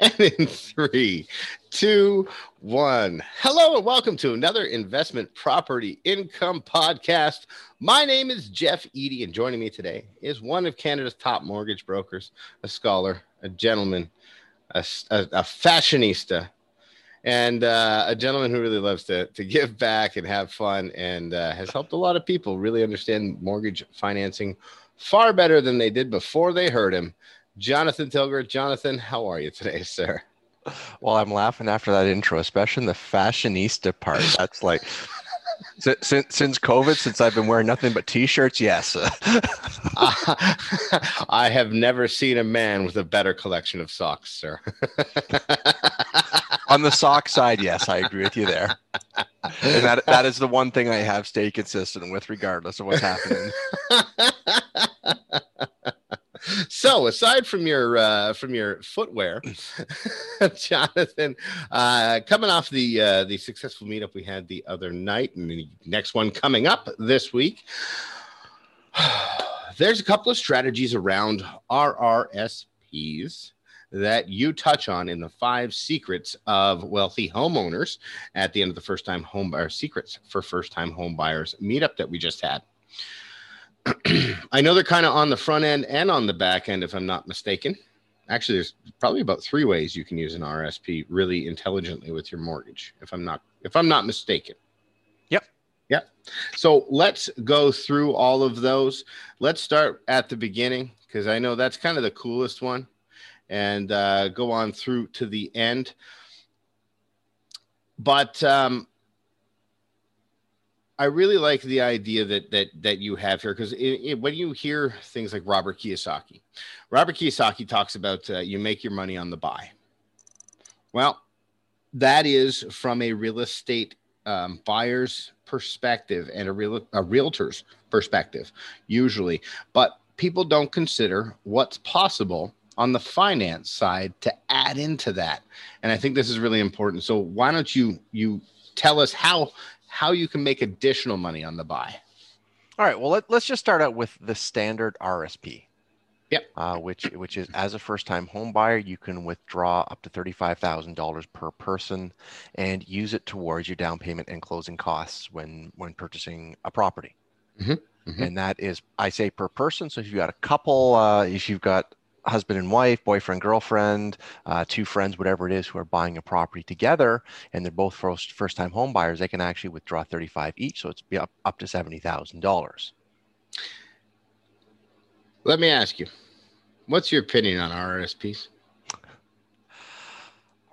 And in 3, 2, 1. Hello and welcome to another Investment Property Income Podcast. My name is Jeff Edie, and joining me today is one of Canada's top mortgage brokers, a scholar, a gentleman, a fashionista, and a gentleman who really loves to give back and have fun, and has helped a lot of people really understand mortgage financing far better than they did before they heard him. Jonathan Tilger. Jonathan, how are you today, sir? Well, I'm laughing after that intro, especially in the fashionista part. That's like since COVID, since I've been wearing nothing but T-shirts, yes. I have never seen a man with a better collection of socks, sir. On the sock side, yes, I agree with you there. And that is the one thing I have stayed consistent with, regardless of what's happening. So aside from your footwear, Jonathan, coming off the successful meetup we had the other night and the next one coming up this week, there's a couple of strategies around RRSPs that you touch on in the 5 secrets of wealthy homeowners at the end of the first time home buyer secrets for first time home buyers meetup that we just had. I know they're kind of on the front end and on the back end, if I'm not mistaken. Actually, there's probably about 3 ways you can use an RSP really intelligently with your mortgage, if I'm not mistaken. Yep. So let's go through all of those. Let's start at the beginning, because I know that's kind of the coolest one, and go on through to the end. But I really like the idea that you have here, because when you hear things like Robert Kiyosaki talks about you make your money on the buy. Well, that is from a real estate buyer's perspective and a realtor's perspective usually, but people don't consider what's possible on the finance side to add into that. And I think this is really important. So why don't you tell us how you can make additional money on the buy. All right. Well, let's just start out with the standard RSP. Yep. Which is, as a first-time home buyer, you can withdraw up to $35,000 per person and use it towards your down payment and closing costs when purchasing a property. Mm-hmm. Mm-hmm. And that is, I say per person. So if you've got a couple, if you've got husband and wife, boyfriend, girlfriend, 2 friends, whatever it is, who are buying a property together, and they're both first-time home buyers, they can actually withdraw $35,000 each, so it's up to $70,000. Let me ask you, what's your opinion on RRSPs?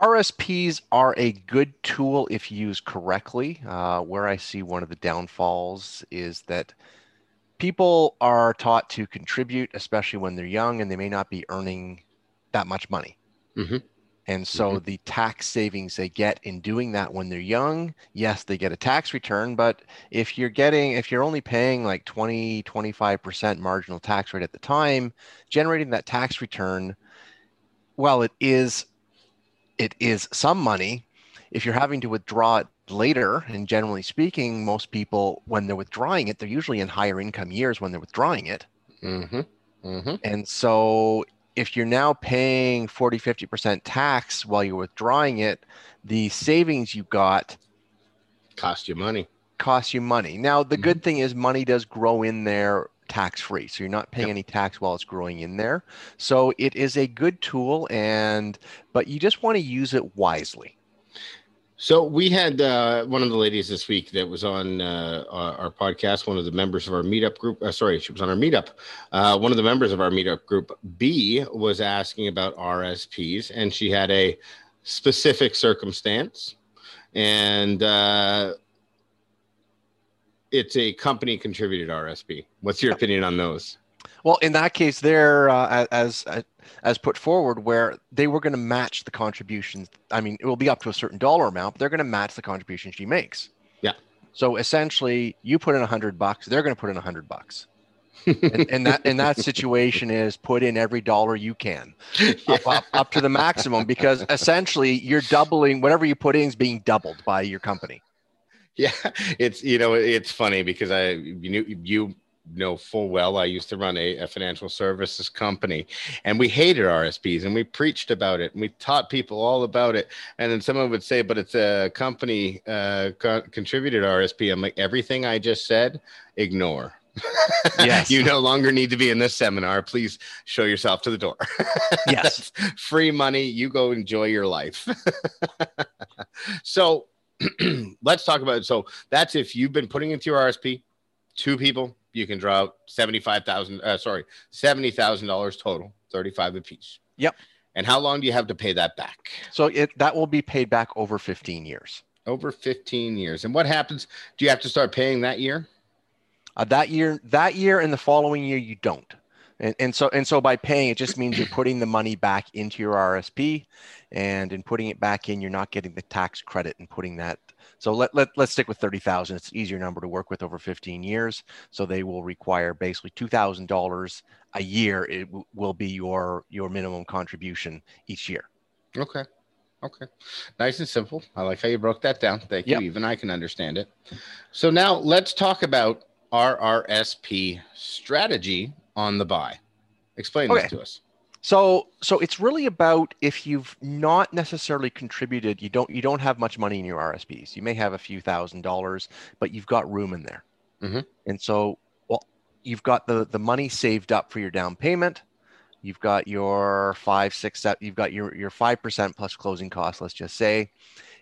RSPs are a good tool if used correctly. Where I see one of the downfalls is that people are taught to contribute, especially when they're young, and they may not be earning that much money. Mm-hmm. And so mm-hmm. the tax savings they get in doing that when they're young, yes, they get a tax return, but if you're only paying like 20, 25% marginal tax rate at the time, generating that tax return, well, it is some money. If you're having to withdraw it later, and generally speaking, most people, when they're withdrawing it, they're usually in higher income years when they're withdrawing it. Mm-hmm. Mm-hmm. And so if you're now paying 40, 50% tax while you're withdrawing it, the savings you got cost you money. Now, the mm-hmm. good thing is money does grow in there tax-free, so you're not paying yep. any tax while it's growing in there. So it is a good tool, but you just want to use it wisely. So we had one of the ladies this week that was on our podcast, one of the members of our meetup group. She was on our meetup. One of the members of our meetup group, B, was asking about RSPs, and she had a specific circumstance. And it's a company-contributed RSP. What's your opinion on those? Well, in that case, they're as put forward, where they were going to match the contributions. I mean, it will be up to a certain dollar amount, but they're going to match the contribution she makes. Yeah. So essentially, you put in $100, they're going to put in $100. and that situation is put in every dollar you can up to the maximum, because essentially you're doubling whatever you put in is being doubled by your company. Yeah. It's funny because I you know full well, I used to run a financial services company, and we hated RSPs, and we preached about it, and we taught people all about it. And then someone would say, but it's a company contributed RSP. I'm like, everything I just said, ignore. Yes. You no longer need to be in this seminar. Please show yourself to the door. Yes. That's free money. You go enjoy your life. So let's talk about it. So that's if you've been putting into your RSP, two people, you can draw out $70,000 total, $35,000 apiece. Yep. And how long do you have to pay that back? So that will be paid back over 15 years. Over 15 years. And what happens? Do you have to start paying that year? That year and the following year, you don't. And so by paying, it just means you're putting the money back into your RSP, and in putting it back in, you're not getting the tax credit and putting that. So let's stick with 30,000. It's an easier number to work with over 15 years. So they will require basically $2,000 a year. It will be your minimum contribution each year. Okay. Okay. Nice and simple. I like how you broke that down. Thank you. Even I can understand it. So now let's talk about our RSP strategy on the buy. Explain this to us. So it's really about if you've not necessarily contributed, you don't have much money in your RSPs. You may have a few $1,000, but you've got room in there. Mm-hmm. And so, well, you've got the money saved up for your down payment. You've got your 5%, 6%, you've got your 5% plus closing costs, let's just say.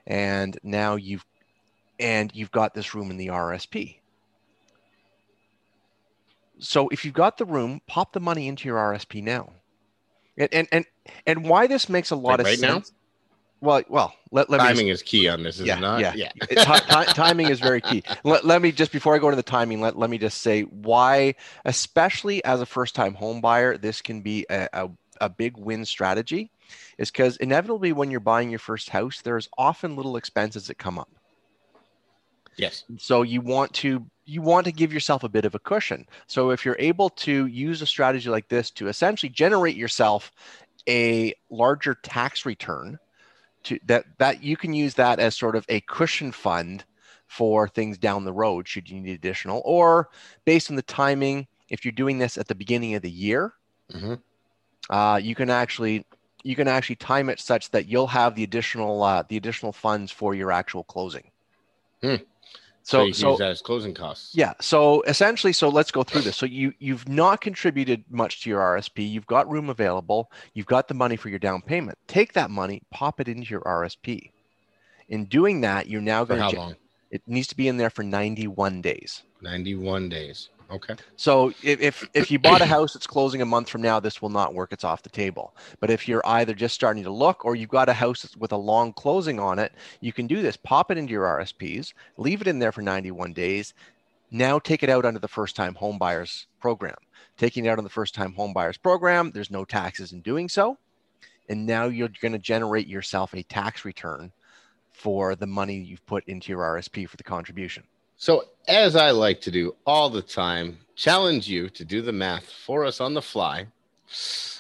And now you've got this room in the RSP. So if you've got the room, pop the money into your RSP now. And why this makes a lot of sense. Now? Well, timing is key on this, is it not? Yeah. Timing is very key. Let me just, before I go into the timing, let me just say why, especially as a first-time home buyer, this can be a big win strategy, is because inevitably when you're buying your first house, there's often little expenses that come up. Yes. So you want to give yourself a bit of a cushion. So if you're able to use a strategy like this to essentially generate yourself a larger tax return, that you can use that as sort of a cushion fund for things down the road should you need additional, or based on the timing, if you're doing this at the beginning of the year, you can actually time it such that you'll have the additional funds for your actual closing. Hmm. So you can use that as closing costs. Yeah. So essentially, let's go through this. So you've not contributed much to your RSP. You've got room available. You've got the money for your down payment. Take that money, pop it into your RSP. In doing that, you're now going to... For how long? It needs to be in there for 91 days. 91 days. Okay. So if you bought a house that's closing a month from now, this will not work. It's off the table. But if you're either just starting to look, or you've got a house with a long closing on it, you can do this. Pop it into your RSPs, leave it in there for 91 days. Now take it out under the first-time home buyers program. Taking it out on the first-time home buyers program, there's no taxes in doing so. And now you're going to generate yourself a tax return for the money you've put into your RSP for the contribution. So as I like to do all the time, challenge you to do the math for us on the fly.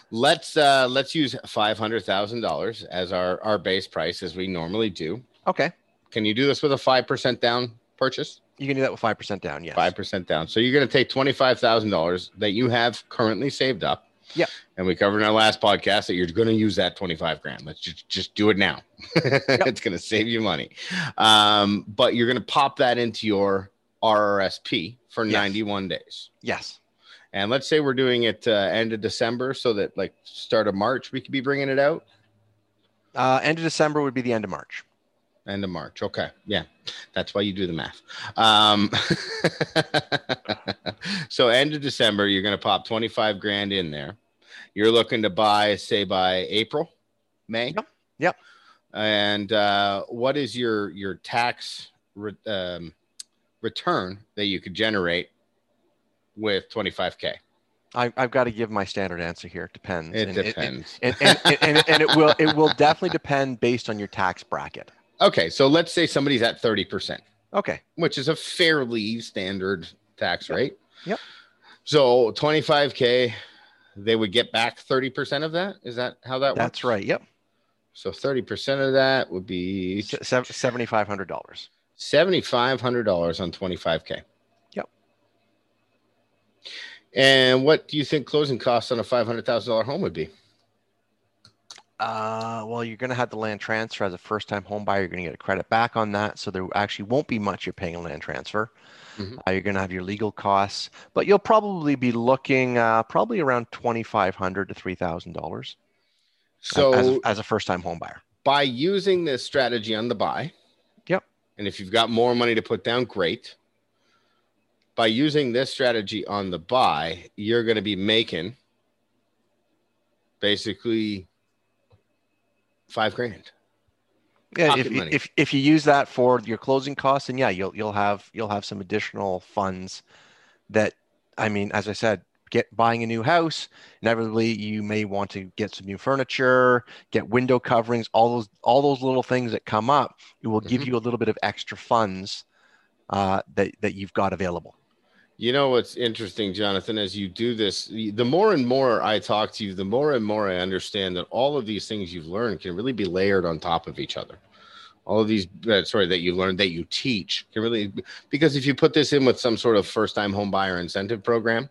Let's use $500,000 as our base price as we normally do. Okay. Can you do this with a 5% down purchase? You can do that with 5% down, yes. 5% down. So you're going to take $25,000 that you have currently saved up. Yeah. And we covered in our last podcast that you're going to use that $25,000. Let's just do it now. Yep. It's going to save you money. But you're going to pop that into your RRSP for 91 days. Yes. And let's say we're doing it end of December, so that like start of March, we could be bringing it out. End of December would be the end of March. End of March. Okay. Yeah. That's why you do the math. So end of December, you're going to pop $25,000 in there. You're looking to buy, say, by April, May. Yep. And what is your tax return that you could generate with $25,000? I've got to give my standard answer here. It depends. It depends. And it will definitely depend based on your tax bracket. Okay, so let's say somebody's at 30%. Okay. Which is a fairly standard tax rate. Yep. So $25,000, they would get back 30% of that? Is that how that works? That's right, yep. So 30% of that would be... $7,500 on $25,000. Yep. And what do you think closing costs on a $500,000 home would be? Well, you're going to have the land transfer as a first-time home buyer. You're going to get a credit back on that. So there actually won't be much you're paying in land transfer. Mm-hmm. You're going to have your legal costs, but you'll probably be looking probably around $2,500 to $3,000. So as a first-time home buyer. By using this strategy on the buy. Yep. And if you've got more money to put down, great. By using this strategy on the buy, you're going to be making basically $5,000. Yeah, if you use that for your closing costs, and yeah, you'll have some additional funds that, I mean, as I said, buying a new house, inevitably you may want to get some new furniture, get window coverings, all those little things that come up. It will give you a little bit of extra funds that you've got available. You know what's interesting, Jonathan, as you do this, the more and more I talk to you, the more and more I understand that all of these things you've learned can really be layered on top of each other. All of these, that you learned, that you teach, can really, because if you put this in with some sort of first-time home buyer incentive program,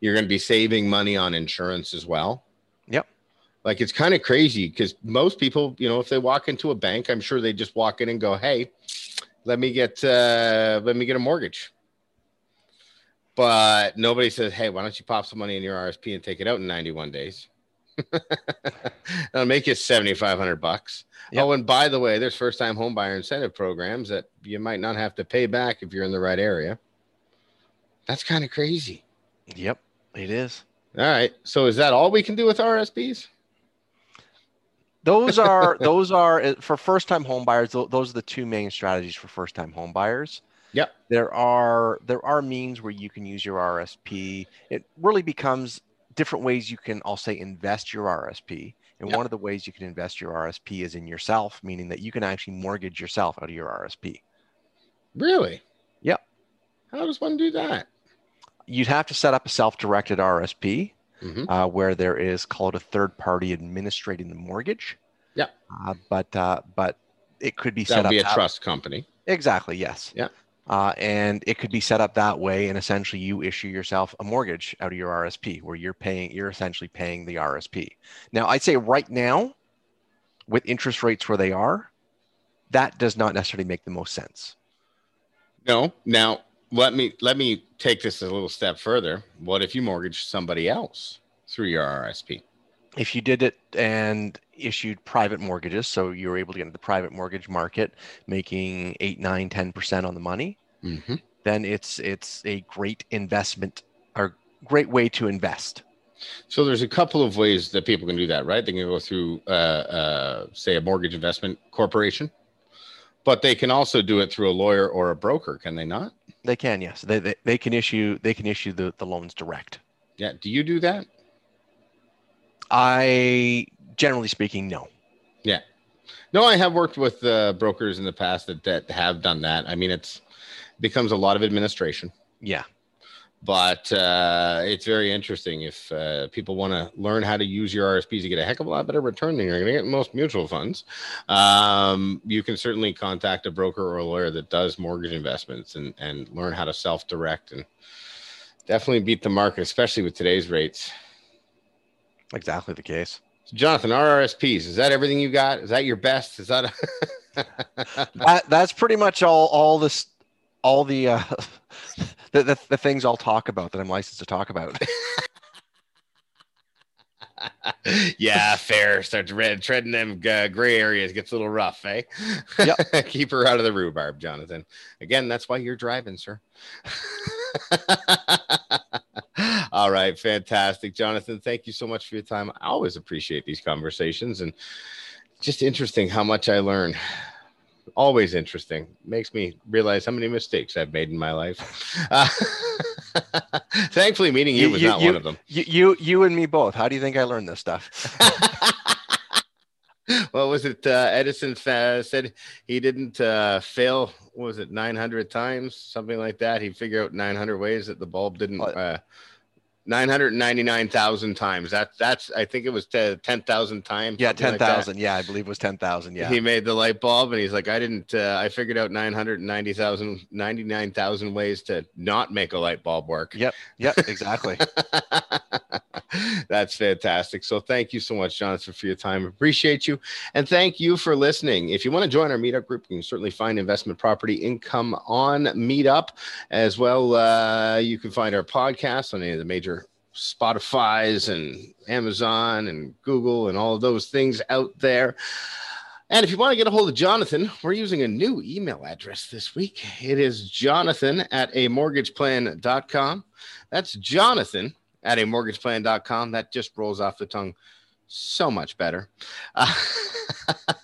you're going to be saving money on insurance as well. Yep. Like, it's kind of crazy because most people, you know, if they walk into a bank, I'm sure they just walk in and go, "Hey, let me get a mortgage." But nobody says, "Hey, why don't you pop some money in your RSP and take it out in 91 days? That'll make you $7,500. Yep. Oh, and by the way, there's first-time home buyer incentive programs that you might not have to pay back if you're in the right area." That's kind of crazy. Yep, it is. All right. So is that all we can do with RSPs? Those are for first-time home buyers. Those are the two main strategies for first-time home buyers. Yep. There are means where you can use your RSP. It really becomes different ways you can, I'll say, invest your RSP. And one of the ways you can invest your RSP is in yourself, meaning that you can actually mortgage yourself out of your RSP. Really? Yep. How does one do that? You'd have to set up a self-directed RSP where there is called a third party administrating the mortgage. Yeah. But it could be set up. That would be a trust company. Exactly. Yes. Yeah. And it could be set up that way, and essentially you issue yourself a mortgage out of your RSP, where you're essentially paying the RSP. Now, I'd say right now, with interest rates where they are, that does not necessarily make the most sense. No. Now, let me take this a little step further. What if you mortgage somebody else through your RSP? If you did it and issued private mortgages, so you were able to get into the private mortgage market, making 8, 9, 10% on the money, then it's a great investment, or great way to invest. So there's a couple of ways that people can do that, right? They can go through, say, a mortgage investment corporation, but they can also do it through a lawyer or a broker, can they not? They can, yes. They can issue the loans direct. Yeah. Do you do that? Generally speaking, no. Yeah. No, I have worked with brokers in the past that have done that. I mean, it becomes a lot of administration. Yeah. But it's very interesting. If people want to learn how to use your RSPs to get a heck of a lot better return than you're going to get in most mutual funds, you can certainly contact a broker or a lawyer that does mortgage investments and learn how to self-direct and definitely beat the market, especially with today's rates. Exactly the case. So Jonathan, RSPs, is that everything you got? Is that your best? Is that that's pretty much all the things I'll talk about that I'm licensed to talk about. Yeah, fair. Starts treading them gray areas. Gets a little rough, eh? Yep. Keep her out of the rhubarb, Jonathan. Again, that's why you're driving, sir. All right. Fantastic. Jonathan, thank you so much for your time. I always appreciate these conversations, and just interesting how much I learn. Always interesting. Makes me realize how many mistakes I've made in my life. Thankfully, meeting you was not one of them. You and me both. How do you think I learned this stuff? Well, was it Edison said he didn't fail? What was it, 900 times? Something like that. He figured out 900 ways that the bulb didn't 999,000 times. That's I think it was 10,000 times. Yeah, 10,000. Like yeah, I believe it was 10,000. Yeah. He made the light bulb and he's like, I didn't, I figured out 99,000 ways to not make a light bulb work. Yep. Yep. Exactly. That's fantastic. So thank you so much, Jonathan, for your time. Appreciate you. And thank you for listening. If you want to join our meetup group, you can certainly find Investment Property Income on Meetup as well. You can find our podcast on any of the major Spotify's and Amazon and Google and all of those things out there. And if you want to get a hold of Jonathan, we're using a new email address this week. It is jonathan@amortgageplan.com. That's jonathan@amortgageplan.com. That just rolls off the tongue so much better.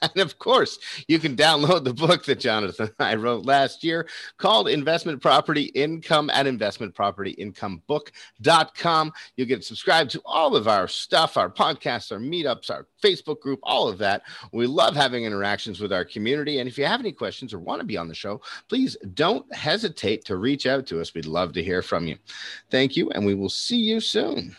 And of course, you can download the book that Jonathan and I wrote last year called Investment Property Income at investmentpropertyincomebook.com. You can subscribe to all of our stuff, our podcasts, our meetups, our Facebook group, all of that. We love having interactions with our community. And if you have any questions or want to be on the show, please don't hesitate to reach out to us. We'd love to hear from you. Thank you, and we will see you soon.